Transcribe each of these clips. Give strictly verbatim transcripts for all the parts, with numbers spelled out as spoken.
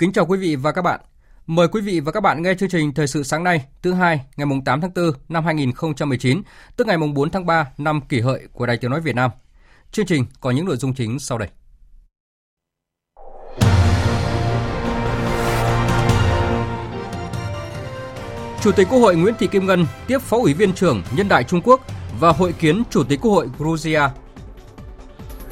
Kính chào quý vị và các bạn. Mời quý vị và các bạn nghe chương trình Thời sự sáng nay, thứ hai, ngày tám tháng tư năm hai nghìn không trăm mười chín, tức ngày bốn tháng ba năm Kỷ Hợi của Đài Tiếng nói Việt Nam. Chương trình có những nội dung chính sau đây. Chủ tịch Quốc hội Nguyễn Thị Kim Ngân tiếp Phó Ủy viên trưởng Nhân đại Trung Quốc và hội kiến Chủ tịch Quốc hội Georgia.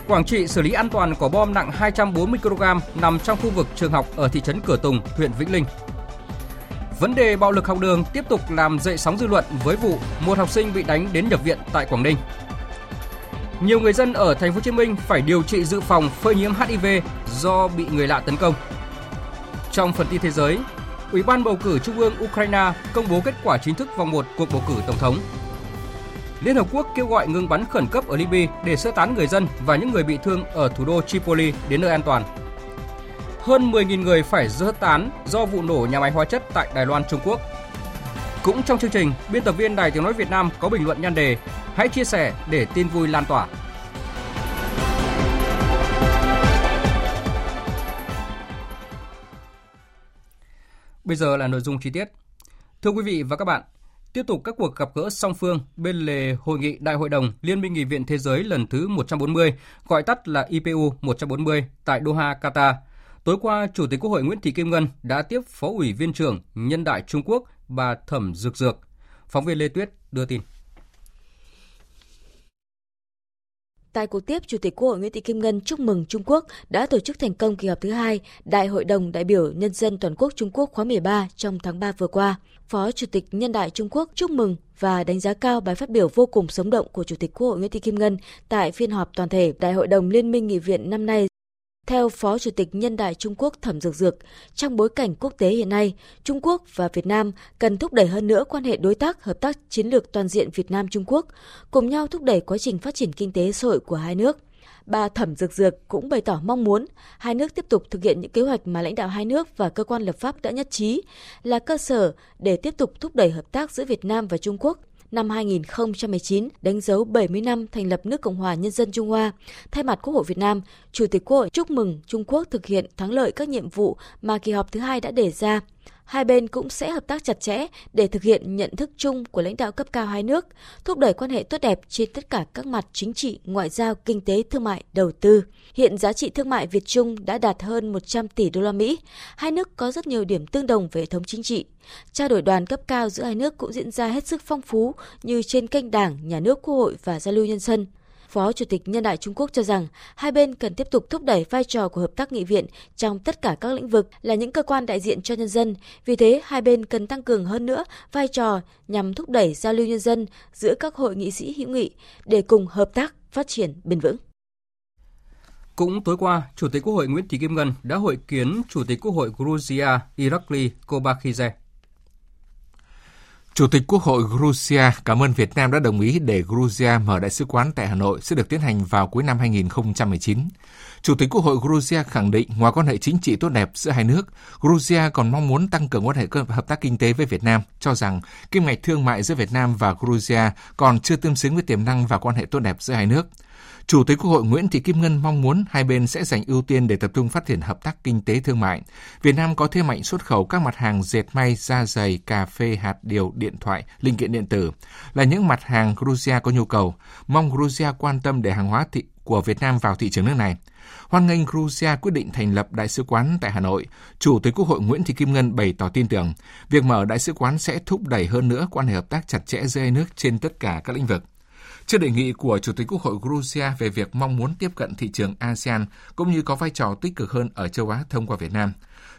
Quảng Trị xử lý an toàn quả bom nặng hai trăm bốn mươi ki lô gam nằm trong khu vực trường học ở thị trấn Cửa Tùng, huyện Vĩnh Linh. Vấn đề bạo lực học đường tiếp tục làm dậy sóng dư luận với vụ một học sinh bị đánh đến nhập viện tại Quảng Ninh. Nhiều người dân ở Thành phố Hồ Chí Minh phải điều trị dự phòng phơi nhiễm H I V do bị người lạ tấn công. Trong phần tin thế giới, Ủy ban bầu cử Trung ương Ukraine công bố kết quả chính thức vòng một cuộc bầu cử tổng thống. Liên Hợp Quốc kêu gọi ngừng bắn khẩn cấp ở Libya để sơ tán người dân và những người bị thương ở thủ đô Tripoli đến nơi an toàn. Hơn mười nghìn người phải sơ tán do vụ nổ nhà máy hóa chất tại Đài Loan, Trung Quốc. Cũng trong chương trình, biên tập viên Đài Tiếng nói Việt Nam có bình luận nhan đề: Hãy chia sẻ để tin vui lan tỏa. Bây giờ là nội dung chi tiết. Thưa quý vị và các bạn, tiếp tục các cuộc gặp gỡ song phương bên lề Hội nghị Đại hội đồng Liên minh Nghị viện Thế giới lần thứ một trăm bốn mươi, gọi tắt là I P U một trăm bốn mươi, tại Doha, Qatar. Tối qua, Chủ tịch Quốc hội Nguyễn Thị Kim Ngân đã tiếp Phó Ủy viên trưởng Nhân đại Trung Quốc bà Thẩm Dược Dược. Phóng viên Lê Tuyết đưa tin. Tại cuộc tiếp, Chủ tịch Quốc hội Nguyễn Thị Kim Ngân chúc mừng Trung Quốc đã tổ chức thành công kỳ họp thứ hai Đại hội đồng đại biểu Nhân dân Toàn quốc Trung Quốc khóa mười ba trong tháng ba vừa qua. Phó Chủ tịch Nhân đại Trung Quốc chúc mừng và đánh giá cao bài phát biểu vô cùng sống động của Chủ tịch Quốc hội Nguyễn Thị Kim Ngân tại phiên họp toàn thể Đại hội đồng Liên minh Nghị viện năm nay. Theo Phó Chủ tịch Nhân đại Trung Quốc Thẩm Dược Dược, trong bối cảnh quốc tế hiện nay, Trung Quốc và Việt Nam cần thúc đẩy hơn nữa quan hệ đối tác, hợp tác chiến lược toàn diện Việt Nam-Trung Quốc, cùng nhau thúc đẩy quá trình phát triển kinh tế xã hội của hai nước. Bà Thẩm Dược Dược cũng bày tỏ mong muốn hai nước tiếp tục thực hiện những kế hoạch mà lãnh đạo hai nước và cơ quan lập pháp đã nhất trí là cơ sở để tiếp tục thúc đẩy hợp tác giữa Việt Nam và Trung Quốc. Năm hai nghìn không trăm mười chín đánh dấu bảy mươi năm thành lập nước Cộng hòa Nhân dân Trung Hoa. Thay mặt Quốc hội Việt Nam, Chủ tịch Quốc hội chúc mừng Trung Quốc thực hiện thắng lợi các nhiệm vụ mà kỳ họp thứ hai đã đề ra. Hai bên cũng sẽ hợp tác chặt chẽ để thực hiện nhận thức chung của lãnh đạo cấp cao hai nước, thúc đẩy quan hệ tốt đẹp trên tất cả các mặt chính trị, ngoại giao, kinh tế, thương mại, đầu tư. Hiện giá trị thương mại Việt-Trung đã đạt hơn một trăm tỷ đô la Mỹ. Hai nước có rất nhiều điểm tương đồng về hệ thống chính trị. Trao đổi đoàn cấp cao giữa hai nước cũng diễn ra hết sức phong phú như trên kênh Đảng, Nhà nước, Quốc hội và giao lưu nhân dân. Phó Chủ tịch Nhân đại Trung Quốc cho rằng hai bên cần tiếp tục thúc đẩy vai trò của hợp tác nghị viện trong tất cả các lĩnh vực là những cơ quan đại diện cho nhân dân. Vì thế, hai bên cần tăng cường hơn nữa vai trò nhằm thúc đẩy giao lưu nhân dân giữa các hội nghị sĩ hữu nghị để cùng hợp tác phát triển bền vững. Cũng tối qua, Chủ tịch Quốc hội Nguyễn Thị Kim Ngân đã hội kiến Chủ tịch Quốc hội Georgia Irakli Kobakhidze. Chủ tịch Quốc hội Georgia cảm ơn Việt Nam đã đồng ý để Georgia mở đại sứ quán tại Hà Nội sẽ được tiến hành vào cuối năm hai nghìn không trăm mười chín. Chủ tịch Quốc hội Georgia khẳng định ngoài quan hệ chính trị tốt đẹp giữa hai nước, Georgia còn mong muốn tăng cường quan hệ hợp tác kinh tế với Việt Nam, cho rằng kim ngạch thương mại giữa Việt Nam và Georgia còn chưa tương xứng với tiềm năng và quan hệ tốt đẹp giữa hai nước. Chủ tịch Quốc hội Nguyễn Thị Kim Ngân mong muốn hai bên sẽ dành ưu tiên để tập trung phát triển hợp tác kinh tế thương mại. Việt Nam có thế mạnh xuất khẩu các mặt hàng dệt may, da giày, cà phê, hạt điều, điện thoại, linh kiện điện tử, là những mặt hàng Georgia có nhu cầu. Mong Georgia quan tâm để hàng hóa thị của Việt Nam vào thị trường nước này. Hoan nghênh Georgia quyết định thành lập đại sứ quán tại Hà Nội, Chủ tịch Quốc hội Nguyễn Thị Kim Ngân bày tỏ tin tưởng việc mở đại sứ quán sẽ thúc đẩy hơn nữa quan hệ hợp tác chặt chẽ giữa hai nước trên tất cả các lĩnh vực. Trước đề nghị của Chủ tịch Quốc hội Georgia về việc mong muốn tiếp cận thị trường a sê an cũng như có vai trò tích cực hơn ở châu Á thông qua Việt Nam,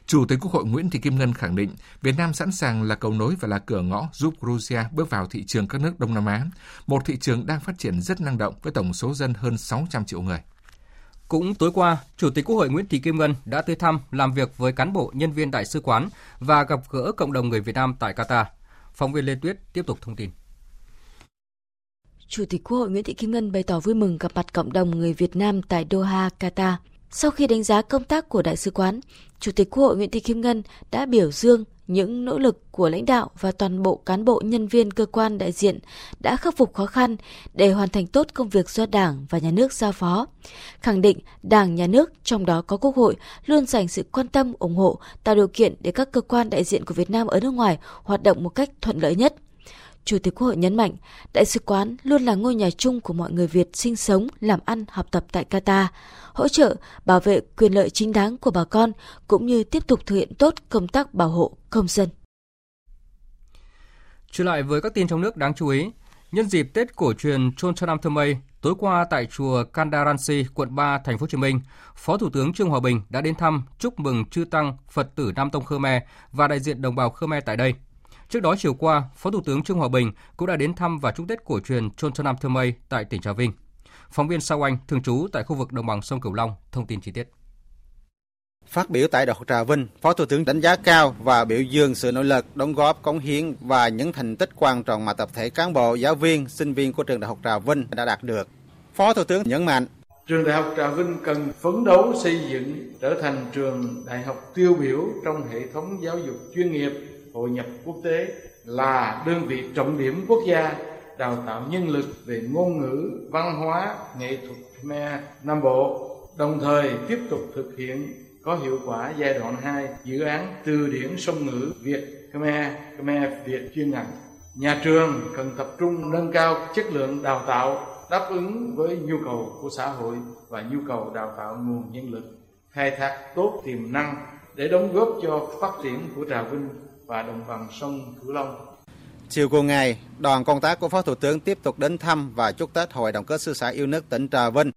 Chủ tịch Quốc hội Nguyễn Thị Kim Ngân khẳng định Việt Nam sẵn sàng là cầu nối và là cửa ngõ giúp Georgia bước vào thị trường các nước Đông Nam Á, một thị trường đang phát triển rất năng động với tổng số dân hơn sáu trăm triệu người. Cũng tối qua, Chủ tịch Quốc hội Nguyễn Thị Kim Ngân đã tới thăm, làm việc với cán bộ, nhân viên đại sứ quán và gặp gỡ cộng đồng người Việt Nam tại Qatar. Phóng viên Lê Tuyết tiếp tục thông tin. Chủ tịch Quốc hội Nguyễn Thị Kim Ngân bày tỏ vui mừng gặp mặt cộng đồng người Việt Nam tại Doha, Qatar. Sau khi đánh giá công tác của đại sứ quán, Chủ tịch Quốc hội Nguyễn Thị Kim Ngân đã biểu dương những nỗ lực của lãnh đạo và toàn bộ cán bộ nhân viên cơ quan đại diện đã khắc phục khó khăn để hoàn thành tốt công việc do Đảng và Nhà nước giao phó. Khẳng định Đảng, Nhà nước, trong đó có Quốc hội, luôn dành sự quan tâm, ủng hộ, tạo điều kiện để các cơ quan đại diện của Việt Nam ở nước ngoài hoạt động một cách thuận lợi nhất. Chủ tịch Quốc hội nhấn mạnh, Đại sứ quán luôn là ngôi nhà chung của mọi người Việt sinh sống, làm ăn, học tập tại Qatar, hỗ trợ, bảo vệ quyền lợi chính đáng của bà con, cũng như tiếp tục thực hiện tốt công tác bảo hộ công dân. Trở lại với các tin trong nước đáng chú ý, nhân dịp Tết cổ truyền Chôl Chnăm Thmây, tối qua tại chùa Kandaransi, quận ba, thành phố Hồ Chí Minh, Phó Thủ tướng Trương Hòa Bình đã đến thăm chúc mừng chư tăng Phật tử Nam Tông Khmer và đại diện đồng bào Khmer tại đây. Trước đó chiều qua, Phó Thủ tướng Trương Hòa Bình cũng đã đến thăm và chúc Tết cổ truyền Chôl Chnăm Thmây tại tỉnh Trà Vinh. Phóng viên Sao Anh thường trú tại khu vực đồng bằng sông Cửu Long thông tin chi tiết. Phát biểu tại Đại hội Trà Vinh, Phó Thủ tướng đánh giá cao và biểu dương sự nỗ lực, đóng góp, cống hiến và những thành tích quan trọng mà tập thể cán bộ, giáo viên, sinh viên của trường Đại học Trà Vinh đã đạt được. Phó Thủ tướng nhấn mạnh, trường Đại học Trà Vinh cần phấn đấu xây dựng trở thành trường đại học tiêu biểu trong hệ thống giáo dục chuyên nghiệp, hội nhập quốc tế, là đơn vị trọng điểm quốc gia đào tạo nhân lực về ngôn ngữ, văn hóa, nghệ thuật Khmer Nam Bộ, đồng thời tiếp tục thực hiện có hiệu quả giai đoạn hai dự án từ điển song ngữ Việt Khmer, Khmer Việt chuyên ngành. Nhà trường cần tập trung nâng cao chất lượng đào tạo đáp ứng với nhu cầu của xã hội và nhu cầu đào tạo nguồn nhân lực, khai thác tốt tiềm năng để đóng góp cho phát triển của Trà Vinh và đồng bằng sông Cửu Long. Chiều cùng ngày, đoàn công tác của Phó Thủ tướng tiếp tục đến thăm và chúc Tết Hội đồng Kết sư xã yêu nước tỉnh Trà Vinh.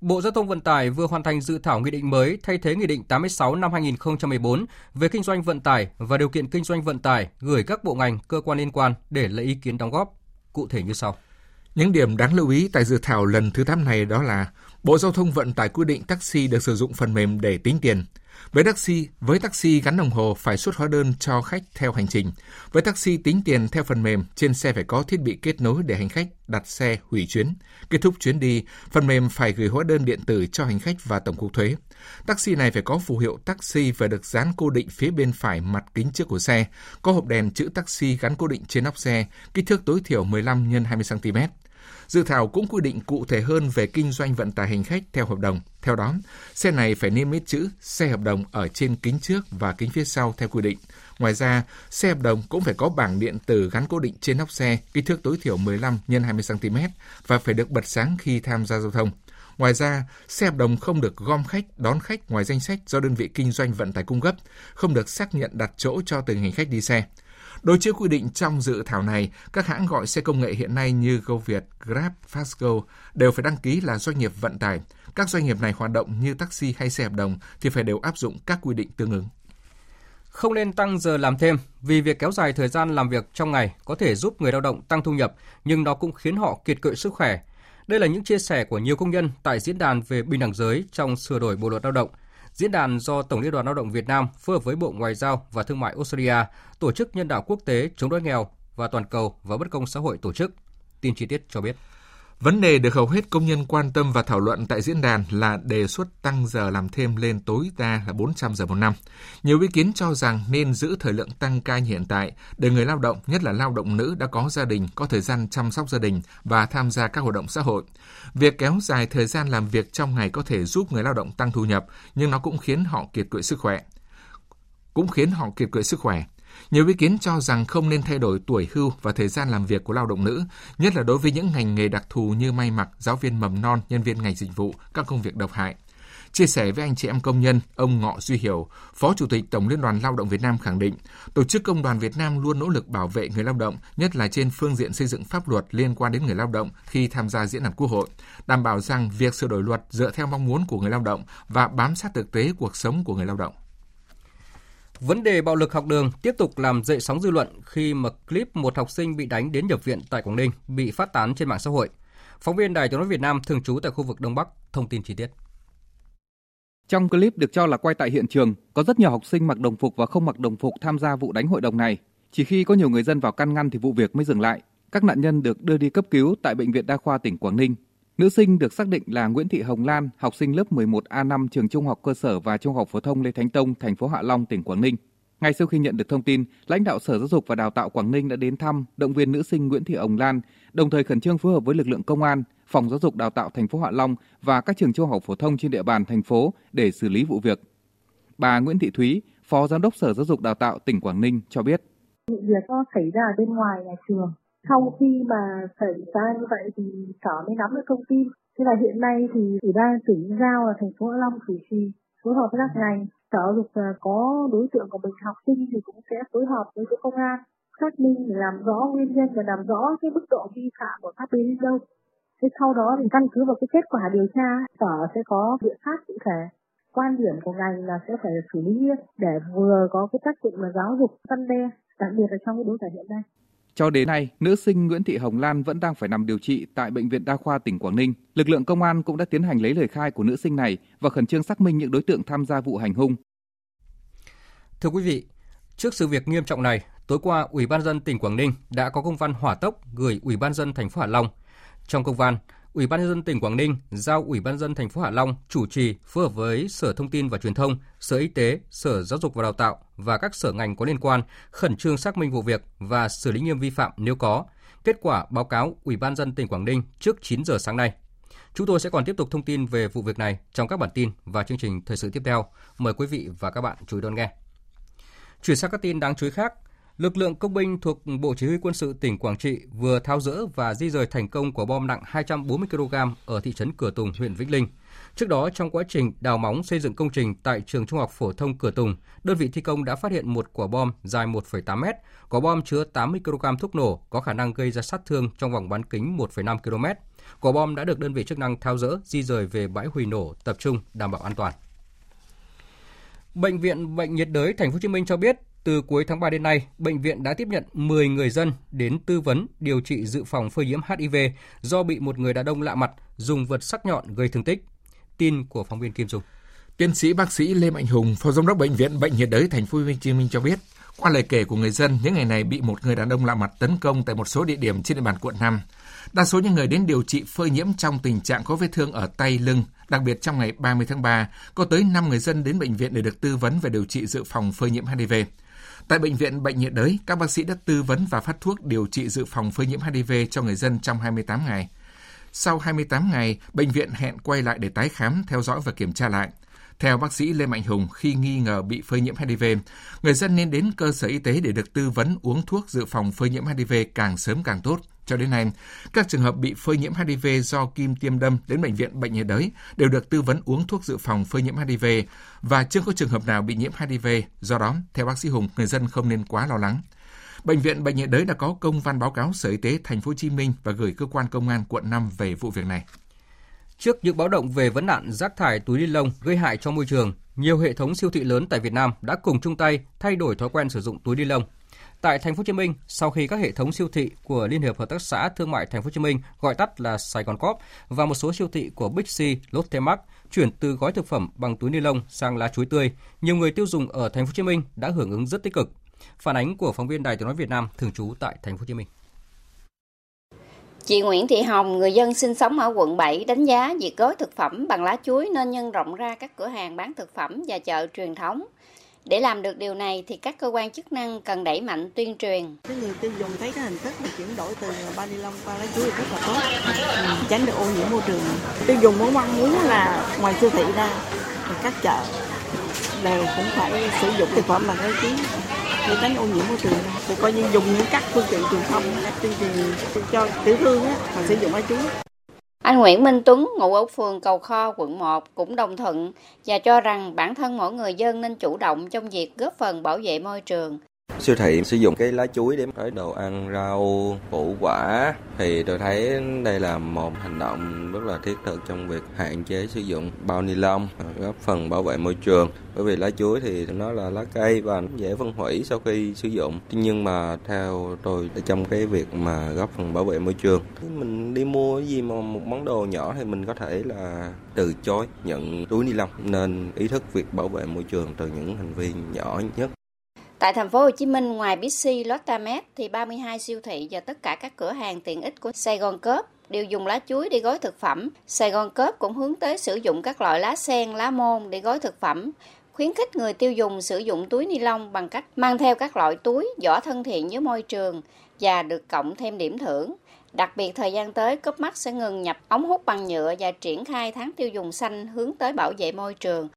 Bộ Giao thông Vận tải vừa hoàn thành dự thảo nghị định mới thay thế Nghị định tám mươi sáu năm hai không một bốn về kinh doanh vận tải và điều kiện kinh doanh vận tải gửi các bộ ngành, cơ quan liên quan để lấy ý kiến đóng góp, cụ thể như sau. Những điểm đáng lưu ý tại dự thảo lần thứ tám này đó là Bộ Giao thông Vận tải quy định taxi được sử dụng phần mềm để tính tiền. Với taxi, với taxi gắn đồng hồ phải xuất hóa đơn cho khách theo hành trình. Với taxi tính tiền theo phần mềm, trên xe phải có thiết bị kết nối để hành khách đặt xe, hủy chuyến. Kết thúc chuyến đi, phần mềm phải gửi hóa đơn điện tử cho hành khách và Tổng cục Thuế. Taxi này phải có phù hiệu taxi và được dán cố định phía bên phải mặt kính trước của xe, có hộp đèn chữ taxi gắn cố định trên nóc xe, kích thước tối thiểu mười lăm nhân hai mươi xăng-ti-mét. Dự thảo cũng quy định cụ thể hơn về kinh doanh vận tải hành khách theo hợp đồng. Theo đó, xe này phải niêm yết chữ xe hợp đồng ở trên kính trước và kính phía sau theo quy định. Ngoài ra, xe hợp đồng cũng phải có bảng điện tử gắn cố định trên nóc xe, kích thước tối thiểu mười lăm nhân hai mươi xăng-ti-mét và phải được bật sáng khi tham gia giao thông. Ngoài ra, xe hợp đồng không được gom khách, đón khách ngoài danh sách do đơn vị kinh doanh vận tải cung cấp, không được xác nhận đặt chỗ cho từng hành khách đi xe. Đối chiếu quy định trong dự thảo này, các hãng gọi xe công nghệ hiện nay như GoViet, Grab, Fastgo đều phải đăng ký là doanh nghiệp vận tải. Các doanh nghiệp này hoạt động như taxi hay xe hợp đồng thì phải đều áp dụng các quy định tương ứng. Không nên tăng giờ làm thêm vì việc kéo dài thời gian làm việc trong ngày có thể giúp người lao động tăng thu nhập, nhưng nó cũng khiến họ kiệt quệ sức khỏe. Đây là những chia sẻ của nhiều công nhân tại Diễn đàn về bình đẳng giới trong sửa đổi Bộ Luật Lao động. Diễn đàn do Tổng Liên đoàn Lao động Việt Nam phối hợp với Bộ Ngoại giao và Thương mại Australia, Tổ chức Nhân đạo Quốc tế chống đói nghèo và Toàn cầu và Bất công xã hội tổ chức. Tin chi tiết cho biết. Vấn đề được hầu hết công nhân quan tâm và thảo luận tại diễn đàn là đề xuất tăng giờ làm thêm lên tối đa là bốn trăm giờ một năm. Nhiều ý kiến cho rằng nên giữ thời lượng tăng ca hiện tại để người lao động, nhất là lao động nữ đã có gia đình, có thời gian chăm sóc gia đình và tham gia các hoạt động xã hội. Việc kéo dài thời gian làm việc trong ngày có thể giúp người lao động tăng thu nhập, nhưng nó cũng khiến họ kiệt quệ sức khỏe. Cũng khiến họ kiệt quệ sức khỏe. Nhiều ý kiến cho rằng không nên thay đổi tuổi hưu và thời gian làm việc của lao động nữ, nhất là đối với những ngành nghề đặc thù như may mặc, giáo viên mầm non, nhân viên ngành dịch vụ, các công việc độc hại. Chia sẻ với anh chị em công nhân, ông Ngọ Duy Hiểu, Phó Chủ tịch Tổng Liên đoàn Lao động Việt Nam khẳng định, Tổ chức Công đoàn Việt Nam luôn nỗ lực bảo vệ người lao động, nhất là trên phương diện xây dựng pháp luật liên quan đến người lao động khi tham gia diễn đàn Quốc hội, đảm bảo rằng việc sửa đổi luật dựa theo mong muốn của người lao động và bám sát thực tế cuộc sống của người lao động. Vấn đề bạo lực học đường tiếp tục làm dậy sóng dư luận khi mà clip một học sinh bị đánh đến nhập viện tại Quảng Ninh bị phát tán trên mạng xã hội. Phóng viên Đài Tiếng nói Việt Nam thường trú tại khu vực Đông Bắc thông tin chi tiết. Trong clip được cho là quay tại hiện trường, có rất nhiều học sinh mặc đồng phục và không mặc đồng phục tham gia vụ đánh hội đồng này. Chỉ khi có nhiều người dân vào can ngăn thì vụ việc mới dừng lại. Các nạn nhân được đưa đi cấp cứu tại Bệnh viện Đa khoa tỉnh Quảng Ninh. Nữ sinh được xác định là Nguyễn Thị Hồng Lan, học sinh lớp mười một A năm trường Trung học cơ sở và Trung học phổ thông Lê Thánh Tông, thành phố Hạ Long, tỉnh Quảng Ninh. Ngay sau khi nhận được thông tin, lãnh đạo Sở Giáo dục và Đào tạo Quảng Ninh đã đến thăm, động viên nữ sinh Nguyễn Thị Hồng Lan, đồng thời khẩn trương phối hợp với lực lượng công an, Phòng Giáo dục Đào tạo thành phố Hạ Long và các trường trung học phổ thông trên địa bàn thành phố để xử lý vụ việc. Bà Nguyễn Thị Thúy, Phó Giám đốc Sở Giáo dục Đào tạo tỉnh Quảng Ninh cho biết: "Vụ việc có xảy ra bên ngoài nhà trường. Sau khi mà xảy ra như vậy thì sở mới nắm được thông tin. Thế là hiện nay thì ủy ban tỉnh giao là thành phố Hạ Long chủ trì phối hợp với các ngành. Sở Giáo dục có đối tượng của mình học sinh thì cũng sẽ phối hợp với công an xác minh để làm rõ nguyên nhân và làm rõ cái mức độ vi phạm của các bên đến đâu. Thế sau đó thì căn cứ vào cái kết quả điều tra, sở sẽ có biện pháp cụ thể. Quan điểm của ngành là sẽ phải xử lý để vừa có cái tác dụng là giáo dục răn đe, đặc biệt là trong cái đối cảnh hiện nay." Cho đến nay, nữ sinh Nguyễn Thị Hồng Lan vẫn đang phải nằm điều trị tại Bệnh viện Đa khoa tỉnh Quảng Ninh. Lực lượng công an cũng đã tiến hành lấy lời khai của nữ sinh này và khẩn trương xác minh những đối tượng tham gia vụ hành hung. Thưa quý vị, trước sự việc nghiêm trọng này, tối qua Ủy ban nhân dân tỉnh Quảng Ninh đã có công văn hỏa tốc gửi Ủy ban nhân dân thành phố Hạ Long. Trong công văn, Ủy ban nhân dân tỉnh Quảng Ninh giao Ủy ban nhân dân thành phố Hạ Long chủ trì phối hợp với Sở Thông tin và Truyền thông, Sở Y tế, Sở Giáo dục và Đào tạo và các sở ngành có liên quan khẩn trương xác minh vụ việc và xử lý nghiêm vi phạm nếu có. Kết quả báo cáo Ủy ban nhân dân tỉnh Quảng Ninh trước chín giờ sáng nay. Chúng tôi sẽ còn tiếp tục thông tin về vụ việc này trong các bản tin và chương trình thời sự tiếp theo. Mời quý vị và các bạn chú ý đón nghe. Chuyển sang các tin đáng chú ý khác. Lực lượng công binh thuộc Bộ Chỉ huy Quân sự tỉnh Quảng Trị vừa tháo dỡ và di rời thành công quả bom nặng hai trăm bốn mươi ki lô gam ở thị trấn Cửa Tùng, huyện Vĩnh Linh. Trước đó, trong quá trình đào móng xây dựng công trình tại trường Trung học phổ thông Cửa Tùng, đơn vị thi công đã phát hiện một quả bom dài một phẩy tám mét, quả bom chứa tám mươi ki lô gam thuốc nổ có khả năng gây ra sát thương trong vòng bán kính một phẩy năm ki lô mét. Quả bom đã được đơn vị chức năng tháo dỡ, di rời về bãi hủy nổ tập trung đảm bảo an toàn. Bệnh viện Bệnh nhiệt đới Thành phố Hồ Chí Minh cho biết, từ cuối tháng ba đến nay, bệnh viện đã tiếp nhận mười người dân đến tư vấn điều trị dự phòng phơi nhiễm H I V do bị một người đàn ông lạ mặt dùng vật sắc nhọn gây thương tích. Tin của phóng viên Kim Dung. Tiến sĩ bác sĩ Lê Mạnh Hùng, Phó Giám đốc Bệnh viện Bệnh nhiệt đới Thành phố Hồ Chí Minh cho biết, qua lời kể của người dân, những ngày này bị một người đàn ông lạ mặt tấn công tại một số địa điểm trên địa bàn quận năm. Đa số những người đến điều trị phơi nhiễm trong tình trạng có vết thương ở tay, lưng. Đặc biệt trong ngày ba mươi tháng ba, có tới năm người dân đến bệnh viện để được tư vấn về điều trị dự phòng phơi nhiễm H I V. Tại Bệnh viện Bệnh nhiệt đới, các bác sĩ đã tư vấn và phát thuốc điều trị dự phòng phơi nhiễm H I V cho người dân trong hai mươi tám ngày. Sau hai mươi tám ngày, bệnh viện hẹn quay lại để tái khám, theo dõi và kiểm tra lại. Theo bác sĩ Lê Mạnh Hùng, khi nghi ngờ bị phơi nhiễm H I V, người dân nên đến cơ sở y tế để được tư vấn uống thuốc dự phòng phơi nhiễm H I V càng sớm càng tốt. Cho đến nay, các trường hợp bị phơi nhiễm H I V do kim tiêm đâm đến Bệnh viện Bệnh nhiệt đới đều được tư vấn uống thuốc dự phòng phơi nhiễm H I V và chưa có trường hợp nào bị nhiễm H I V. Do đó, theo bác sĩ Hùng, người dân không nên quá lo lắng. Bệnh viện Bệnh nhiệt đới đã có công văn báo cáo Sở Y tế Thành phố Hồ Chí Minh và gửi cơ quan công an quận năm về vụ việc này. Trước những báo động về vấn nạn rác thải túi ni lông gây hại cho môi trường, nhiều hệ thống siêu thị lớn tại Việt Nam đã cùng chung tay thay đổi thói quen sử dụng túi ni lông. Tại Thành phố Hồ Chí Minh, sau khi các hệ thống siêu thị của Liên hiệp Hợp tác xã Thương mại Thành phố Hồ Chí Minh, gọi tắt là Saigon Coop, và một số siêu thị của Big C, Lotte Mart chuyển từ gói thực phẩm bằng túi ni lông sang lá chuối tươi, nhiều người tiêu dùng ở Thành phố Hồ Chí Minh đã hưởng ứng rất tích cực. Phản ánh của phóng viên Đài Tiếng nói Việt Nam thường trú tại Thành phố Hồ Chí Minh. Chị Nguyễn Thị Hồng, người dân sinh sống ở quận bảy, đánh giá việc gói thực phẩm bằng lá chuối nên nhân rộng ra các cửa hàng bán thực phẩm và chợ truyền thống. Để làm được điều này thì các cơ quan chức năng cần đẩy mạnh tuyên truyền. Cái người tiêu dùng thấy cái hình thức mà chuyển đổi từ bao ni lông qua lá chuối rất là tốt, tránh được ô nhiễm môi trường. Tiêu dùng muốn mong muốn là ngoài siêu thị ra, các chợ đều cũng phải sử dụng thực phẩm bằng lá chuối để tránh ô nhiễm môi trường. Thì coi như dùng những các phương tiện truyền thông tuyên truyền cho tiểu thương á, mà sử dụng lá chuối. Anh Nguyễn Minh Tuấn, ngụ ở phường Cầu Kho, quận một cũng đồng thuận và cho rằng bản thân mỗi người dân nên chủ động trong việc góp phần bảo vệ môi trường. Siêu thị sử dụng cái lá chuối để gói đồ ăn, rau, củ quả thì tôi thấy đây là một hành động rất là thiết thực trong việc hạn chế sử dụng bao ni lông, góp phần bảo vệ môi trường. Bởi vì lá chuối thì nó là lá cây và nó dễ phân hủy sau khi sử dụng. Nhưng mà theo tôi trong cái việc mà góp phần bảo vệ môi trường, mình đi mua cái gì mà một món đồ nhỏ thì mình có thể là từ chối nhận túi ni lông, nên ý thức việc bảo vệ môi trường từ những hành vi nhỏ nhất. Tại thành phố Hồ Chí Minh, ngoài Big C, Lotte Mart thì ba mươi hai siêu thị và tất cả các cửa hàng tiện ích của Saigon Coop đều dùng lá chuối để gói thực phẩm. Saigon Coop cũng hướng tới sử dụng các loại lá sen, lá môn để gói thực phẩm, khuyến khích người tiêu dùng sử dụng túi ni lông bằng cách mang theo các loại túi vỏ thân thiện với môi trường và được cộng thêm điểm thưởng. Đặc biệt thời gian tới, Coop Mart sẽ ngừng nhập ống hút bằng nhựa và triển khai tháng tiêu dùng xanh hướng tới bảo vệ môi trường.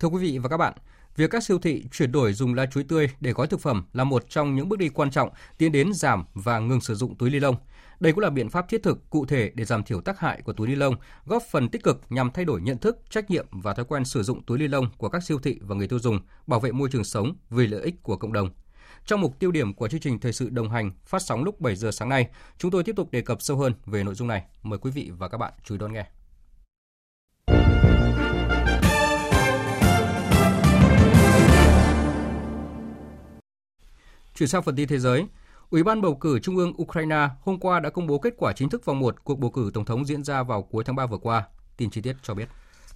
Thưa quý vị và các bạn, việc các siêu thị chuyển đổi dùng lá chuối tươi để gói thực phẩm là một trong những bước đi quan trọng tiến đến giảm và ngừng sử dụng túi ni lông. Đây cũng là biện pháp thiết thực, cụ thể để giảm thiểu tác hại của túi ni lông, góp phần tích cực nhằm thay đổi nhận thức, trách nhiệm và thói quen sử dụng túi ni lông của các siêu thị và người tiêu dùng, bảo vệ môi trường sống vì lợi ích của cộng đồng. Trong mục tiêu điểm của chương trình Thời sự đồng hành phát sóng lúc bảy giờ sáng nay, chúng tôi tiếp tục đề cập sâu hơn về nội dung này. Mời quý vị và các bạn chú ý đón nghe. Chuyển sang phần tin thế giới, Ủy ban bầu cử Trung ương Ukraine hôm qua đã công bố kết quả chính thức vòng một cuộc bầu cử tổng thống diễn ra vào cuối tháng ba vừa qua. Tin chi tiết cho biết.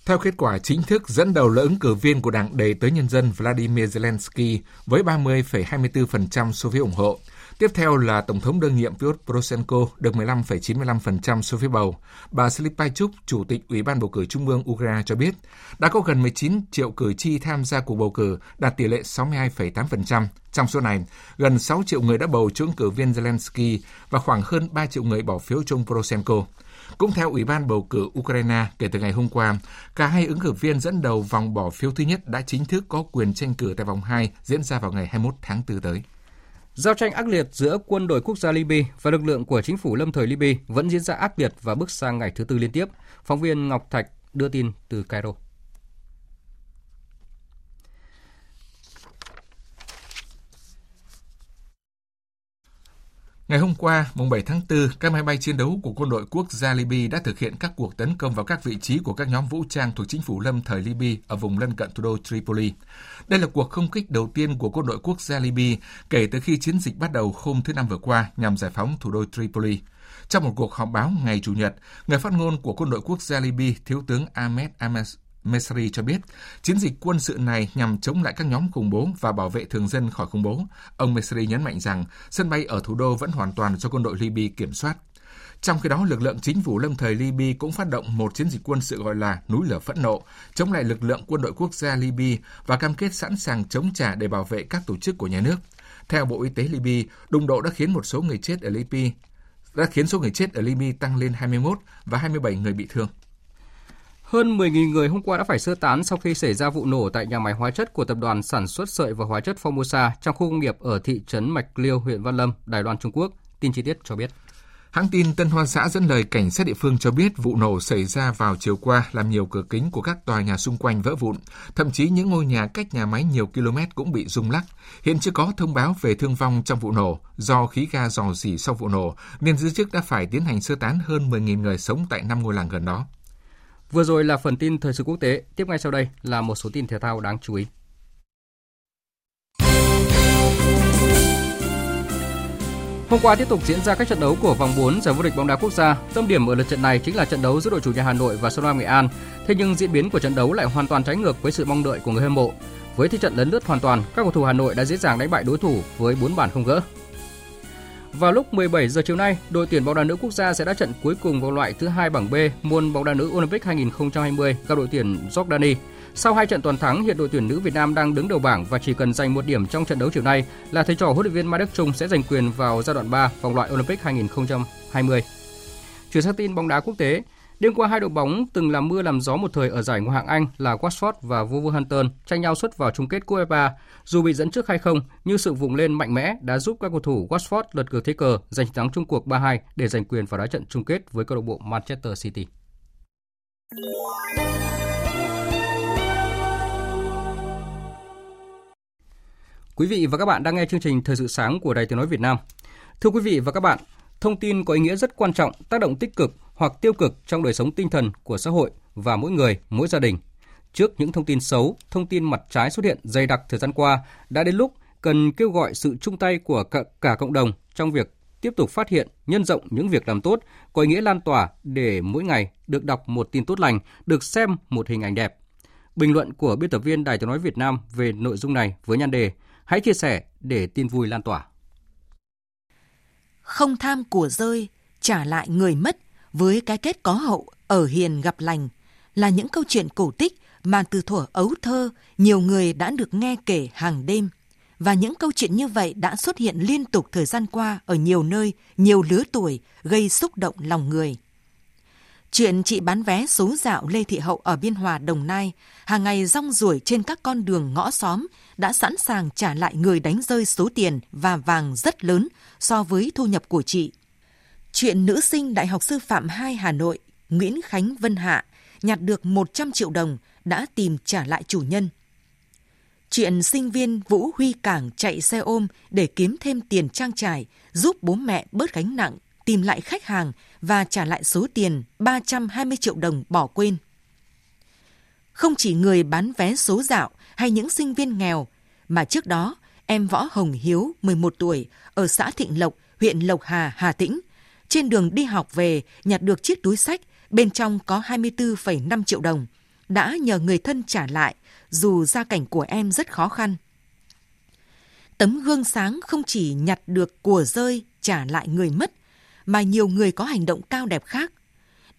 Theo kết quả chính thức, dẫn đầu là ứng cử viên của Đảng Đầy tới Nhân dân Vladimir Zelensky với ba mươi phẩy hai mươi tư phần trăm số phiếu ủng hộ. Tiếp theo là Tổng thống đương nhiệm Petro Poroshenko được mười lăm phẩy chín mươi lăm phần trăm số phiếu bầu. Bà Slipachuk, Chủ tịch Ủy ban bầu cử Trung ương Ukraine cho biết, đã có gần mười chín triệu cử tri tham gia cuộc bầu cử, đạt tỷ lệ sáu mươi hai phẩy tám phần trăm. Trong số này, gần sáu triệu người đã bầu cho ứng cử viên Zelensky và khoảng hơn ba triệu người bỏ phiếu cho Poroshenko. Cũng theo Ủy ban bầu cử Ukraine, kể từ ngày hôm qua, cả hai ứng cử viên dẫn đầu vòng bỏ phiếu thứ nhất đã chính thức có quyền tranh cử tại vòng hai diễn ra vào ngày hai mươi mốt tháng tư tới. Giao tranh ác liệt giữa quân đội quốc gia Libya và lực lượng của chính phủ lâm thời Libya vẫn diễn ra ác liệt và bước sang ngày thứ tư liên tiếp. Phóng viên Ngọc Thạch đưa tin từ Cairo. Ngày hôm qua, mùng bảy tháng tư, các máy bay chiến đấu của quân đội quốc gia Libya đã thực hiện các cuộc tấn công vào các vị trí của các nhóm vũ trang thuộc chính phủ lâm thời Libya ở vùng lân cận thủ đô Tripoli. Đây là cuộc không kích đầu tiên của quân đội quốc gia Libya kể từ khi chiến dịch bắt đầu hôm thứ Năm vừa qua nhằm giải phóng thủ đô Tripoli. Trong một cuộc họp báo ngày Chủ nhật, người phát ngôn của quân đội quốc gia Libya, Thiếu tướng Ahmed Ahmed Mesri cho biết, chiến dịch quân sự này nhằm chống lại các nhóm khủng bố và bảo vệ thường dân khỏi khủng bố. Ông Mesri nhấn mạnh rằng sân bay ở thủ đô vẫn hoàn toàn do quân đội Libya kiểm soát. Trong khi đó, lực lượng chính phủ lâm thời Libya cũng phát động một chiến dịch quân sự gọi là núi lửa phẫn nộ, chống lại lực lượng quân đội quốc gia Libya và cam kết sẵn sàng chống trả để bảo vệ các tổ chức của nhà nước. Theo Bộ Y tế Libya, đụng độ đã khiến một số người chết ở Libya, đã khiến số người chết ở Libya tăng lên hai mươi mốt và hai mươi bảy người bị thương. Hơn mười nghìn người hôm qua đã phải sơ tán sau khi xảy ra vụ nổ tại nhà máy hóa chất của tập đoàn sản xuất sợi và hóa chất Formosa trong khu công nghiệp ở thị trấn Mạch Liêu, huyện Văn Lâm, Đài Loan, Trung Quốc. Tin chi tiết cho biết. Hãng tin Tân Hoa Xã dẫn lời cảnh sát địa phương cho biết vụ nổ xảy ra vào chiều qua làm nhiều cửa kính của các tòa nhà xung quanh vỡ vụn. Thậm chí những ngôi nhà cách nhà máy nhiều km cũng bị rung lắc. Hiện chưa có thông báo về thương vong trong vụ nổ. Do khí ga rò rỉ sau vụ nổ, nên giới chức đã phải tiến hành sơ tán hơn mười nghìn người sống tại năm ngôi làng gần đó. Vừa rồi là phần tin thời sự quốc tế, tiếp ngay sau đây là một số tin thể thao đáng chú ý. Hôm qua tiếp tục diễn ra các trận đấu của vòng bốn giải vô địch bóng đá quốc gia. Tâm điểm ở lượt trận này chính là trận đấu giữa đội chủ nhà Hà Nội và Sông Lam Nghệ An. Thế nhưng diễn biến của trận đấu lại hoàn toàn trái ngược với sự mong đợi của người hâm mộ. Với thế trận lấn lướt hoàn toàn, các cầu thủ Hà Nội đã dễ dàng đánh bại đối thủ với bốn bàn không gỡ. Vào lúc mười bảy giờ chiều nay, đội tuyển bóng đá nữ quốc gia sẽ đá trận cuối cùng vòng loại thứ hai bảng B môn bóng đá nữ Olympic hai không hai không gặp đội tuyển Jordani. Sau hai trận toàn thắng, hiện đội tuyển nữ Việt Nam đang đứng đầu bảng và chỉ cần giành một điểm trong trận đấu chiều nay là thầy trò huấn luyện viên Mai Đức Chung sẽ giành quyền vào giai đoạn ba vòng loại Olympic hai không hai không. Chuyển sang tin bóng đá quốc tế, Đêm qua, hai đội bóng từng làm mưa làm gió một thời ở giải Ngoại hạng Anh là Watford và Wolverhampton tranh nhau suất vào chung kết Cúp ép a. Dù bị dẫn trước hay không, nhưng sự vùng lên mạnh mẽ đã giúp các cầu thủ Watford lật ngược thế cờ, giành thắng chung cuộc ba hai để giành quyền vào đá trận chung kết với câu lạc bộ Manchester City. Quý vị và các bạn đang nghe chương trình Thời sự sáng của Đài Tiếng nói Việt Nam. Thưa quý vị và các bạn, thông tin có ý nghĩa rất quan trọng, tác động tích cực hoặc tiêu cực trong đời sống tinh thần của xã hội và mỗi người, mỗi gia đình. Trước những thông tin xấu, thông tin mặt trái xuất hiện dày đặc thời gian qua, đã đến lúc cần kêu gọi sự chung tay của cả, cả cộng đồng trong việc tiếp tục phát hiện, nhân rộng những việc làm tốt, có ý nghĩa lan tỏa để mỗi ngày được đọc một tin tốt lành, được xem một hình ảnh đẹp. Bình luận của biên tập viên Đài Tiếng nói Việt Nam về nội dung này với nhan đề "Hãy chia sẻ để tin vui lan tỏa". Không tham của rơi, trả lại người mất với cái kết có hậu, ở hiền gặp lành là những câu chuyện cổ tích mà từ thuở ấu thơ nhiều người đã được nghe kể hàng đêm. Và những câu chuyện như vậy đã xuất hiện liên tục thời gian qua ở nhiều nơi, nhiều lứa tuổi, gây xúc động lòng người. Chuyện chị bán vé số dạo Lê Thị Hậu ở Biên Hòa, Đồng Nai, hàng ngày rong ruổi trên các con đường ngõ xóm, đã sẵn sàng trả lại người đánh rơi số tiền và vàng rất lớn so với thu nhập của chị. Chuyện nữ sinh Đại học Sư phạm hai Hà Nội, Nguyễn Khánh Vân Hạ, nhặt được một trăm triệu đồng đã tìm trả lại chủ nhân. Chuyện sinh viên Vũ Huy Cảng chạy xe ôm để kiếm thêm tiền trang trải, giúp bố mẹ bớt gánh nặng, tìm lại khách hàng và trả lại số tiền ba trăm hai mươi triệu đồng bỏ quên. Không chỉ người bán vé số dạo hay những sinh viên nghèo, mà trước đó em Võ Hồng Hiếu, mười một tuổi, ở xã Thịnh Lộc, huyện Lộc Hà, Hà Tĩnh, trên đường đi học về nhặt được chiếc túi xách, bên trong có hai mươi tư phẩy năm triệu đồng, đã nhờ người thân trả lại, dù gia cảnh của em rất khó khăn. Tấm gương sáng không chỉ nhặt được của rơi trả lại người mất, mà nhiều người có hành động cao đẹp khác.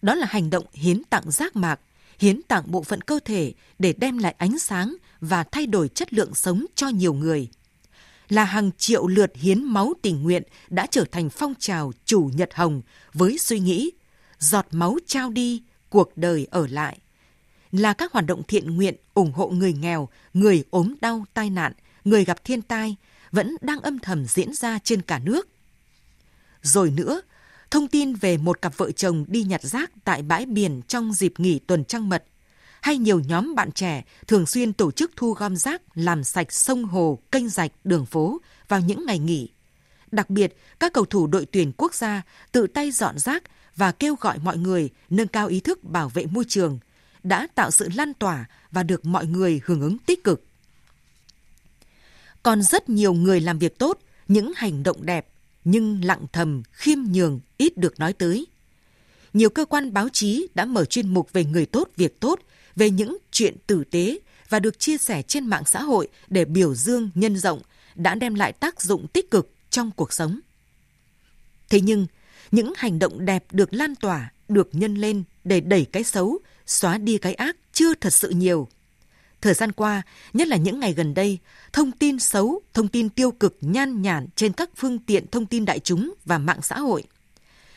Đó là hành động hiến tặng giác mạc, hiến tặng bộ phận cơ thể để đem lại ánh sáng và thay đổi chất lượng sống cho nhiều người. Là hàng triệu lượt hiến máu tình nguyện đã trở thành phong trào chủ nhật hồng với suy nghĩ giọt máu trao đi, cuộc đời ở lại. Là các hoạt động thiện nguyện ủng hộ người nghèo, người ốm đau tai nạn, người gặp thiên tai vẫn đang âm thầm diễn ra trên cả nước. Rồi nữa, thông tin về một cặp vợ chồng đi nhặt rác tại bãi biển trong dịp nghỉ tuần trăng mật, hay nhiều nhóm bạn trẻ thường xuyên tổ chức thu gom rác làm sạch sông hồ, kênh rạch, đường phố vào những ngày nghỉ. Đặc biệt, các cầu thủ đội tuyển quốc gia tự tay dọn rác và kêu gọi mọi người nâng cao ý thức bảo vệ môi trường, đã tạo sự lan tỏa và được mọi người hưởng ứng tích cực. Còn rất nhiều người làm việc tốt, những hành động đẹp, nhưng lặng thầm, khiêm nhường, ít được nói tới. Nhiều cơ quan báo chí đã mở chuyên mục về người tốt, việc tốt, về những chuyện tử tế và được chia sẻ trên mạng xã hội để biểu dương, nhân rộng, đã đem lại tác dụng tích cực trong cuộc sống. Thế nhưng, những hành động đẹp được lan tỏa, được nhân lên để đẩy cái xấu, xóa đi cái ác chưa thật sự nhiều. Thời gian qua, nhất là những ngày gần đây, thông tin xấu, thông tin tiêu cực nhan nhản trên các phương tiện thông tin đại chúng và mạng xã hội.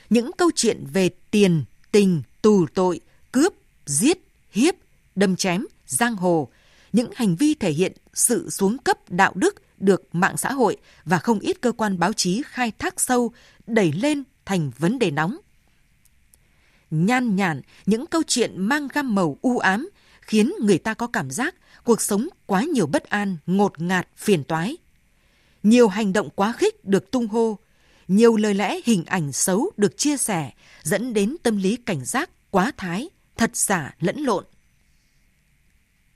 Những câu chuyện về tiền, tình, tù tội, cướp, giết, hiếp, đâm chém, giang hồ, những hành vi thể hiện sự xuống cấp đạo đức được mạng xã hội và không ít cơ quan báo chí khai thác sâu, đẩy lên thành vấn đề nóng. Nhan nhản, những câu chuyện mang gam màu u ám, khiến người ta có cảm giác cuộc sống quá nhiều bất an, ngột ngạt, phiền toái. Nhiều hành động quá khích được tung hô, nhiều lời lẽ hình ảnh xấu được chia sẻ dẫn đến tâm lý cảnh giác quá thái, thật giả lẫn lộn.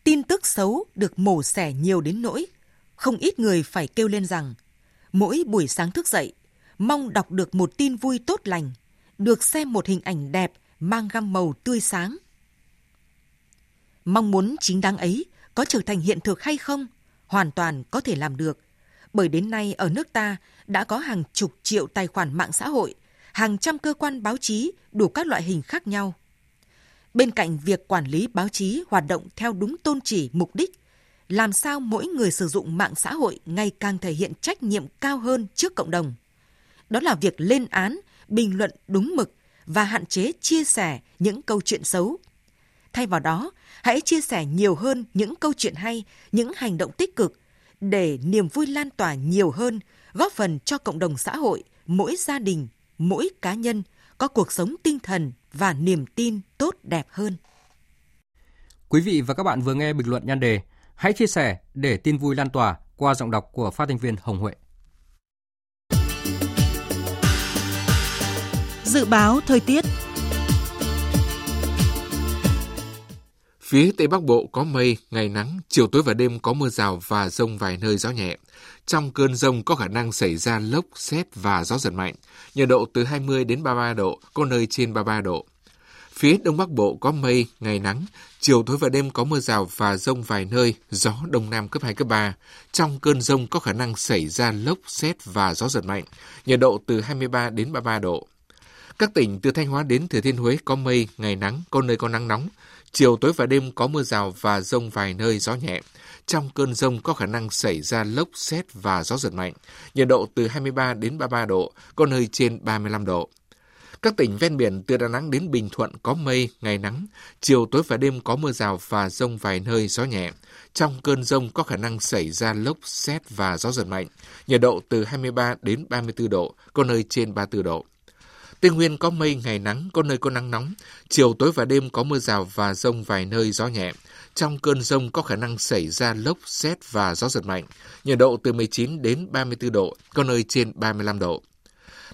Tin tức xấu được mổ xẻ nhiều đến nỗi không ít người phải kêu lên rằng mỗi buổi sáng thức dậy, mong đọc được một tin vui tốt lành, được xem một hình ảnh đẹp mang gam màu tươi sáng. Mong muốn chính đáng ấy có trở thành hiện thực hay không, hoàn toàn có thể làm được. Bởi đến nay ở nước ta đã có hàng chục triệu tài khoản mạng xã hội, hàng trăm cơ quan báo chí đủ các loại hình khác nhau. Bên cạnh việc quản lý báo chí hoạt động theo đúng tôn chỉ, mục đích, làm sao mỗi người sử dụng mạng xã hội ngày càng thể hiện trách nhiệm cao hơn trước cộng đồng. Đó là việc lên án, bình luận đúng mực và hạn chế chia sẻ những câu chuyện xấu. Thay vào đó, hãy chia sẻ nhiều hơn những câu chuyện hay, những hành động tích cực, để niềm vui lan tỏa nhiều hơn, góp phần cho cộng đồng xã hội, mỗi gia đình, mỗi cá nhân có cuộc sống tinh thần và niềm tin tốt đẹp hơn. Quý vị và các bạn vừa nghe bình luận nhan đề "Hãy chia sẻ để tin vui lan tỏa" qua giọng đọc của phát thanh viên Hồng Huệ. Dự báo thời tiết. Phía Tây Bắc Bộ có mây, ngày nắng, chiều tối và đêm có mưa rào và dông vài nơi, gió nhẹ. Trong cơn dông có khả năng xảy ra lốc, sét và gió giật mạnh. Nhiệt độ từ hai mươi đến ba mươi ba độ, có nơi trên ba mươi ba độ. Phía Đông Bắc Bộ có mây, ngày nắng, chiều tối và đêm có mưa rào và dông vài nơi, gió Đông Nam cấp hai, cấp ba. Trong cơn dông có khả năng xảy ra lốc, sét và gió giật mạnh. Nhiệt độ từ hai mươi ba đến ba mươi ba độ. Các tỉnh từ Thanh Hóa đến Thừa Thiên Huế có mây, ngày nắng, có nơi có nắng nóng. Chiều tối và đêm có mưa rào và dông vài nơi, gió nhẹ. Trong cơn dông có khả năng xảy ra lốc, sét và gió giật mạnh. Nhiệt độ từ hai mươi ba đến ba mươi ba độ, có nơi trên ba mươi lăm độ. Các tỉnh ven biển từ Đà Nẵng đến Bình Thuận có mây, ngày nắng. Chiều tối và đêm có mưa rào và dông vài nơi, gió nhẹ. Trong cơn dông có khả năng xảy ra lốc, sét và gió giật mạnh. Nhiệt độ từ hai mươi ba đến ba mươi tư độ, có nơi trên ba mươi tư độ. Tây Nguyên có mây, ngày nắng, có nơi có nắng nóng. Chiều tối và đêm có mưa rào và dông vài nơi, gió nhẹ. Trong cơn dông có khả năng xảy ra lốc, sét và gió giật mạnh. Nhiệt độ từ mười chín đến ba mươi tư độ, có nơi trên ba mươi lăm độ.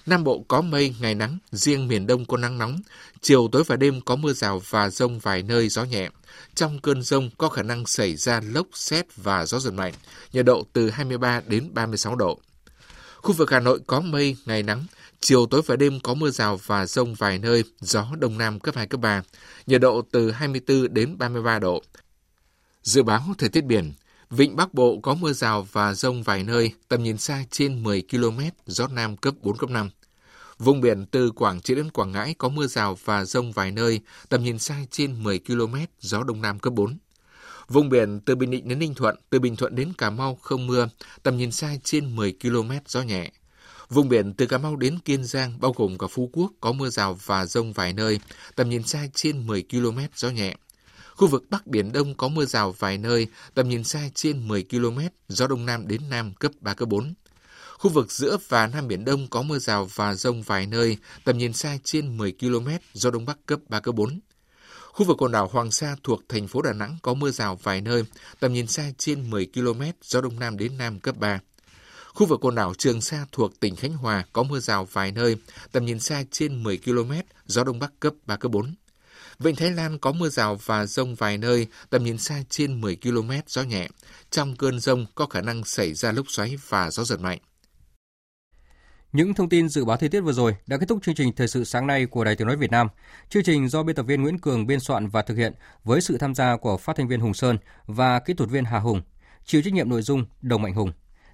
Nam Bộ có mây, ngày nắng, riêng miền Đông có nắng nóng. Chiều tối và đêm có mưa rào và dông vài nơi, gió nhẹ. Trong cơn dông có khả năng xảy ra lốc, sét và gió giật mạnh. Nhiệt độ từ hai mươi ba đến ba mươi sáu độ. Khu vực Hà Nội có mây, ngày nắng. Chiều tối và đêm có mưa rào và dông vài nơi, gió Đông Nam cấp hai, cấp ba. Nhiệt độ từ hai mươi tư đến ba mươi ba độ. Dự báo thời tiết biển, Vịnh Bắc Bộ có mưa rào và dông vài nơi, tầm nhìn xa trên mười ki lô mét, gió Nam cấp bốn, cấp năm. Vùng biển từ Quảng Trị đến Quảng Ngãi có mưa rào và dông vài nơi, tầm nhìn xa trên mười ki lô mét, gió Đông Nam cấp bốn. Vùng biển từ Bình Định đến Ninh Thuận, từ Bình Thuận đến Cà Mau không mưa, tầm nhìn xa trên mười ki lô mét, gió nhẹ. Vùng biển từ Cà Mau đến Kiên Giang, bao gồm cả Phú Quốc, có mưa rào và dông vài nơi, tầm nhìn xa trên mười ki lô mét, gió nhẹ. Khu vực Bắc Biển Đông có mưa rào vài nơi, tầm nhìn xa trên mười ki lô mét, gió Đông Nam đến Nam cấp ba, cấp bốn. Khu vực giữa và Nam Biển Đông có mưa rào và dông vài nơi, tầm nhìn xa trên mười ki lô mét, gió Đông Bắc cấp ba, cấp bốn. Khu vực quần đảo Hoàng Sa thuộc thành phố Đà Nẵng có mưa rào vài nơi, tầm nhìn xa trên mười ki lô mét, gió Đông Nam đến Nam cấp ba. Khu vực quần đảo Trường Sa thuộc tỉnh Khánh Hòa có mưa rào vài nơi, tầm nhìn xa trên mười ki lô mét, gió Đông Bắc cấp ba, cấp bốn. Vịnh Thái Lan có mưa rào và dông vài nơi, tầm nhìn xa trên mười ki lô mét, gió nhẹ. Trong cơn dông có khả năng xảy ra lốc xoáy và gió giật mạnh. Những thông tin dự báo thời tiết vừa rồi đã kết thúc chương trình Thời sự sáng nay của Đài Tiếng nói Việt Nam. Chương trình do biên tập viên Nguyễn Cường biên soạn và thực hiện với sự tham gia của phát thanh viên Hùng Sơn và kỹ thuật viên Hà Hùng, chịu trách nhiệm nội dung Đồng Mạnh Hùng.